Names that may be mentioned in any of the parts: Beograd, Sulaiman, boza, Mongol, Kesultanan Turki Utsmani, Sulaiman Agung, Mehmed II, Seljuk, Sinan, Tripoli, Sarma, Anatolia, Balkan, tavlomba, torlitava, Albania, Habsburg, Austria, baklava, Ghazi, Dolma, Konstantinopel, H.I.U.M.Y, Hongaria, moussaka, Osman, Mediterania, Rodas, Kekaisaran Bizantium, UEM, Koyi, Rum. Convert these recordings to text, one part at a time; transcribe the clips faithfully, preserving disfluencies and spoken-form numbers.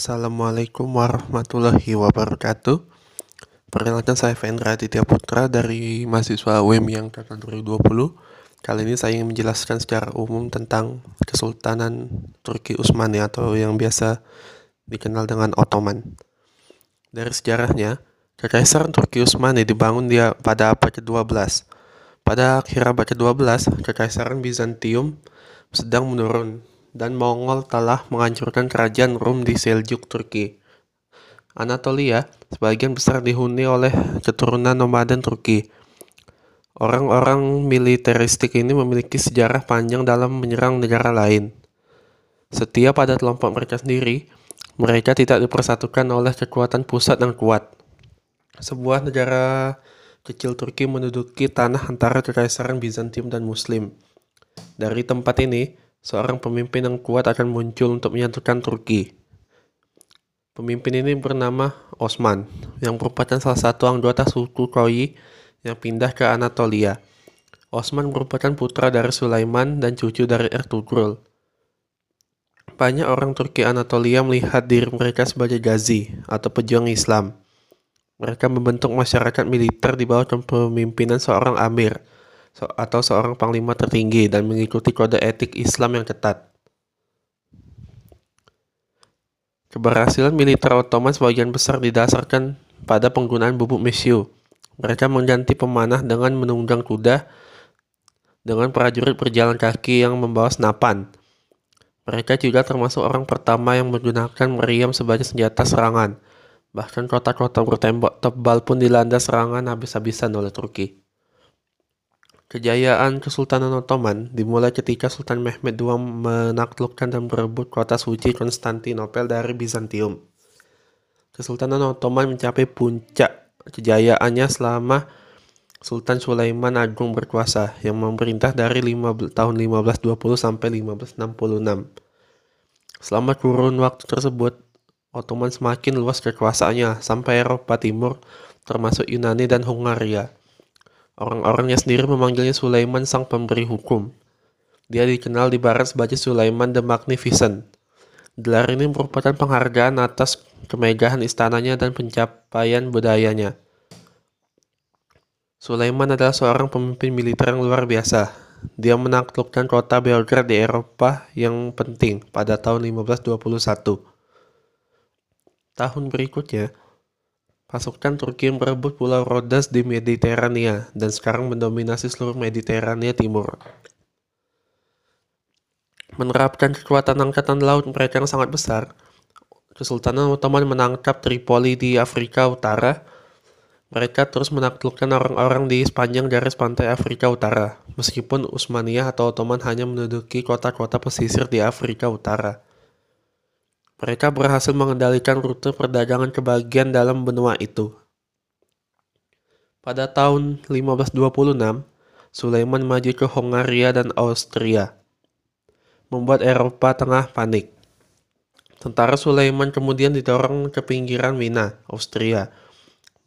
Assalamualaikum warahmatullahi wabarakatuh. Perkenalkan, saya Vendra Titia Putra dari mahasiswa U E M yang angkatan dua ribu dua puluh. Kali ini saya ingin menjelaskan secara umum tentang Kesultanan Turki Utsmani atau yang biasa dikenal dengan Ottoman. Dari sejarahnya, Kekaisaran Turki Utsmani dibangun dia pada abad kedua belas. Pada akhir abad kedua belas, Kekaisaran Bizantium sedang menurun dan Mongol telah menghancurkan kerajaan Rum di Seljuk, Turki. Anatolia sebagian besar dihuni oleh keturunan nomaden Turki. Orang-orang militeristik ini memiliki sejarah panjang dalam menyerang negara lain. Setia pada kelompok mereka sendiri, mereka tidak dipersatukan oleh kekuatan pusat yang kuat. Sebuah negara kecil Turki menduduki tanah antara Kekaisaran Bizantium dan Muslim. Dari tempat ini, seorang pemimpin yang kuat akan muncul untuk menyatukan Turki. Pemimpin ini bernama Osman, yang merupakan salah satu anggota suku Koyi yang pindah ke Anatolia. Osman merupakan putra dari Sulaiman dan cucu dari Ertugrul. Banyak orang Turki Anatolia melihat diri mereka sebagai Ghazi atau pejuang Islam. Mereka membentuk masyarakat militer di bawah kepemimpinan seorang amir atau seorang panglima tertinggi dan mengikuti kode etik Islam yang ketat. Keberhasilan militer Ottoman sebagian besar didasarkan pada penggunaan bubuk mesiu. Mereka mengganti pemanah dengan menunggang kuda dengan prajurit berjalan kaki yang membawa senapan. Mereka juga termasuk orang pertama yang menggunakan meriam sebagai senjata serangan. Bahkan kota-kota bertembok tebal pun dilanda serangan habis-habisan oleh Turki. Kejayaan Kesultanan Ottoman dimulai ketika Sultan Mehmed kedua menaklukkan dan merebut kota suci Konstantinopel dari Bizantium. Kesultanan Ottoman mencapai puncak kejayaannya selama Sultan Sulaiman Agung berkuasa, yang memerintah dari tahun lima belas dua puluh sampai lima belas enam puluh enam. Selama kurun waktu tersebut, Ottoman semakin luas kekuasaannya sampai Eropa Timur, termasuk Yunani dan Hongaria. Orang-orangnya sendiri memanggilnya Sulaiman Sang Pemberi Hukum. Dia dikenal di barat sebagai Sulaiman the Magnificent. Gelar ini merupakan penghargaan atas kemegahan istananya dan pencapaian budayanya. Sulaiman adalah seorang pemimpin militer yang luar biasa. Dia menaklukkan kota Beograd di Eropa yang penting pada tahun lima belas dua puluh satu. Tahun berikutnya, pasukan Turki merebut pulau Rodas di Mediterania dan sekarang mendominasi seluruh Mediterania Timur. Menerapkan kekuatan angkatan laut mereka yang sangat besar, Kesultanan Ottoman menangkap Tripoli di Afrika Utara. Mereka terus menaklukkan orang-orang di sepanjang garis pantai Afrika Utara, meskipun Utsmaniyah atau Ottoman hanya menduduki kota-kota pesisir di Afrika Utara. Mereka berhasil mengendalikan rute perdagangan kebagian dalam benua itu. Pada tahun lima belas dua puluh enam, Sulaiman maju ke Hongaria dan Austria, membuat Eropa Tengah panik. Tentara Sulaiman kemudian didorong ke pinggiran Wina, Austria.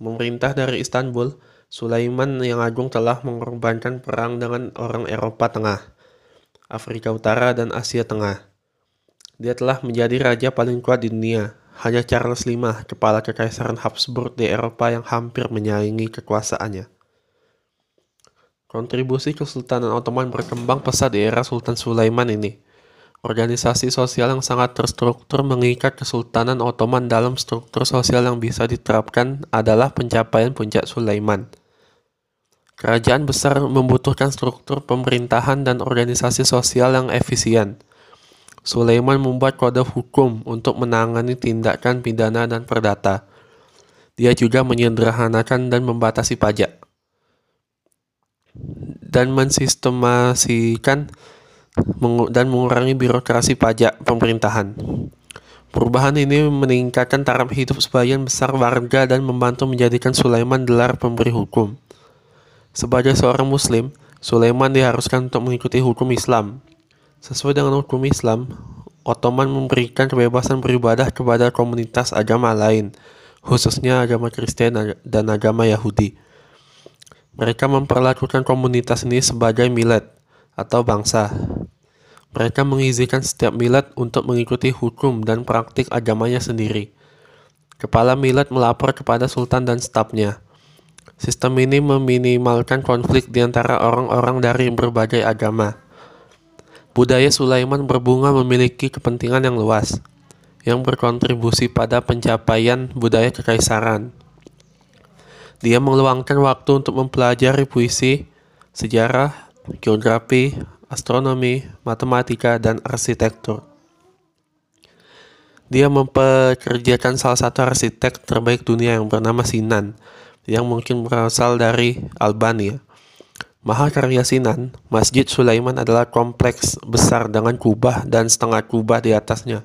Memerintah dari Istanbul, Sulaiman yang Agung telah mengorbankan perang dengan orang Eropa Tengah, Afrika Utara, dan Asia Tengah. Dia telah menjadi raja paling kuat di dunia. Hanya Charles lima, kepala Kekaisaran Habsburg di Eropa, yang hampir menyaingi kekuasaannya. Kontribusi Kesultanan Ottoman berkembang pesat di era Sultan Sulaiman ini. Organisasi sosial yang sangat terstruktur mengikat Kesultanan Ottoman dalam struktur sosial yang bisa diterapkan adalah pencapaian puncak Sulaiman. Kerajaan besar membutuhkan struktur pemerintahan dan organisasi sosial yang efisien. Sulaiman membuat kode hukum untuk menangani tindakan pidana dan perdata. Dia juga menyederhanakan dan membatasi pajak, dan mensistemasikan dan mengurangi birokrasi pajak pemerintahan. Perubahan ini meningkatkan taraf hidup sebagian besar warga dan membantu menjadikan Sulaiman gelar pemberi hukum. Sebagai seorang Muslim, Sulaiman diharuskan untuk mengikuti hukum Islam. Sesuai dengan hukum Islam, Ottoman memberikan kebebasan beribadah kepada komunitas agama lain, khususnya agama Kristen dan agama Yahudi. Mereka memperlakukan komunitas ini sebagai millet atau bangsa. Mereka mengizinkan setiap milad untuk mengikuti hukum dan praktik agamanya sendiri. Kepala milad melapor kepada sultan dan stafnya. Sistem ini meminimalkan konflik di antara orang-orang dari berbagai agama. Budaya Sulaiman berbunga memiliki kepentingan yang luas, yang berkontribusi pada pencapaian budaya kekaisaran. Dia meluangkan waktu untuk mempelajari puisi, sejarah, geografi, astronomi, matematika, dan arsitektur. Dia mempekerjakan salah satu arsitek terbaik dunia yang bernama Sinan, yang mungkin berasal dari Albania. Mahakarya Sinan, Masjid Sulaiman adalah kompleks besar dengan kubah dan setengah kubah di atasnya.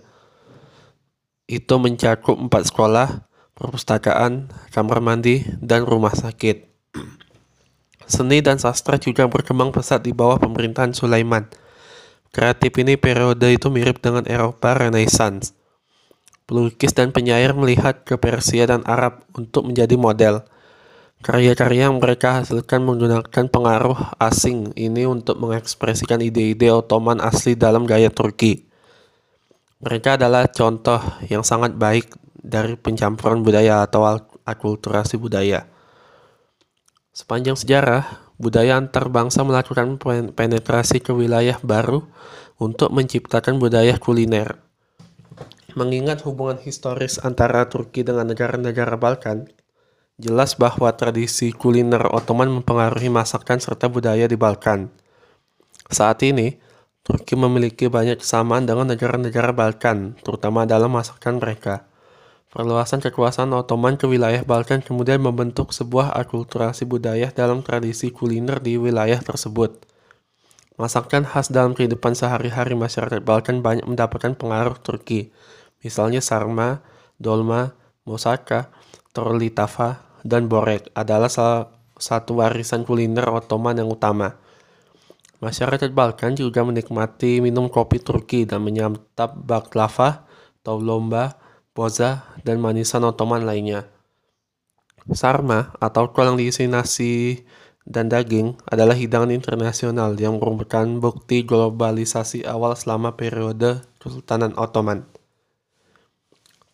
Itu mencakup empat sekolah, perpustakaan, kamar mandi, dan rumah sakit. Seni dan sastra juga berkembang pesat di bawah pemerintahan Sulaiman. Kreatif ini periode itu mirip dengan Eropa Renaissance. Pelukis dan penyair melihat ke Persia dan Arab untuk menjadi model. Karya-karya yang mereka hasilkan menggunakan pengaruh asing ini untuk mengekspresikan ide-ide Ottoman asli dalam gaya Turki. Mereka adalah contoh yang sangat baik dari pencampuran budaya atau akulturasi budaya. Sepanjang sejarah, budaya antar bangsa melakukan penetrasi ke wilayah baru untuk menciptakan budaya kuliner. Mengingat hubungan historis antara Turki dengan negara-negara Balkan, jelas bahwa tradisi kuliner Ottoman mempengaruhi masakan serta budaya di Balkan. Saat ini, Turki memiliki banyak kesamaan dengan negara-negara Balkan, terutama dalam masakan mereka. Perluasan kekuasaan Ottoman ke wilayah Balkan kemudian membentuk sebuah akulturasi budaya dalam tradisi kuliner di wilayah tersebut. Masakan khas dalam kehidupan sehari-hari masyarakat Balkan banyak mendapatkan pengaruh Turki, misalnya sarma, dolma, moussaka, torlitava, dan borek adalah salah satu warisan kuliner Ottoman yang utama. Masyarakat Balkan juga menikmati minum kopi Turki dan menyantap baklava, tavlomba, boza, dan manisan Ottoman lainnya. Sarma atau kol yang diisi nasi dan daging adalah hidangan internasional yang merupakan bukti globalisasi awal selama periode Kesultanan Ottoman.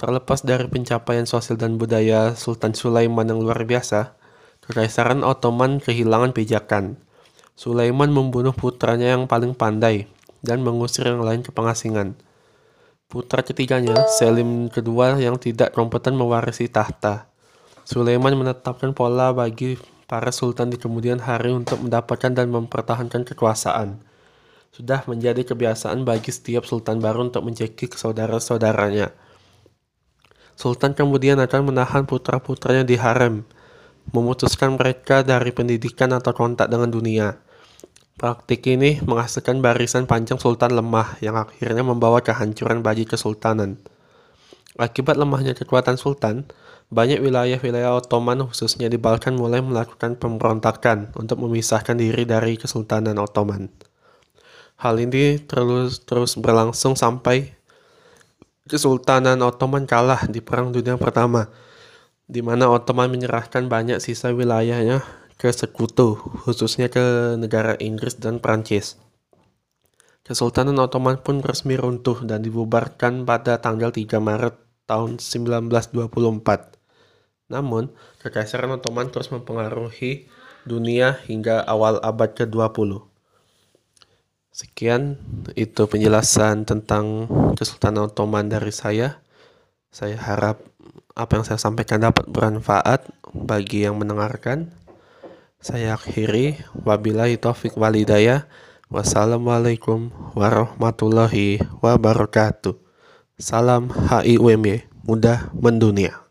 Terlepas dari pencapaian sosial dan budaya Sultan Sulaiman yang luar biasa, Kekaisaran Ottoman kehilangan pijakan. Sulaiman membunuh putranya yang paling pandai dan mengusir yang lain ke pengasingan. Putra ketiganya, Selim kedua, yang tidak kompeten mewarisi tahta. Sulaiman menetapkan pola bagi para sultan di kemudian hari untuk mendapatkan dan mempertahankan kekuasaan. Sudah menjadi kebiasaan bagi setiap sultan baru untuk mencekik saudara-saudaranya. Sultan kemudian akan menahan putra-putranya di harem, memutuskan mereka dari pendidikan atau kontak dengan dunia. Praktik ini menghasilkan barisan panjang sultan lemah yang akhirnya membawa kehancuran bagi kesultanan. Akibat lemahnya kekuatan sultan, banyak wilayah-wilayah Ottoman khususnya di Balkan mulai melakukan pemberontakan untuk memisahkan diri dari kesultanan Ottoman. Hal ini terus, terus berlangsung sampai kesultanan Ottoman kalah di Perang Dunia Pertama, di mana Ottoman menyerahkan banyak sisa wilayahnya ke sekutu, khususnya ke negara Inggris dan Prancis. Kesultanan Ottoman pun resmi runtuh dan dibubarkan pada tanggal tiga Maret tahun seribu sembilan ratus dua puluh empat. Namun, Kekaisaran Ottoman terus mempengaruhi dunia hingga awal abad ke dua puluh. Sekian itu penjelasan tentang Kesultanan Ottoman dari saya. Saya harap apa yang saya sampaikan dapat bermanfaat bagi yang mendengarkan. Saya akhiri, wabillahi taufik wal hidayah, wassalamualaikum warahmatullahi wabarakatuh. Salam H I U M Y, mudah mendunia.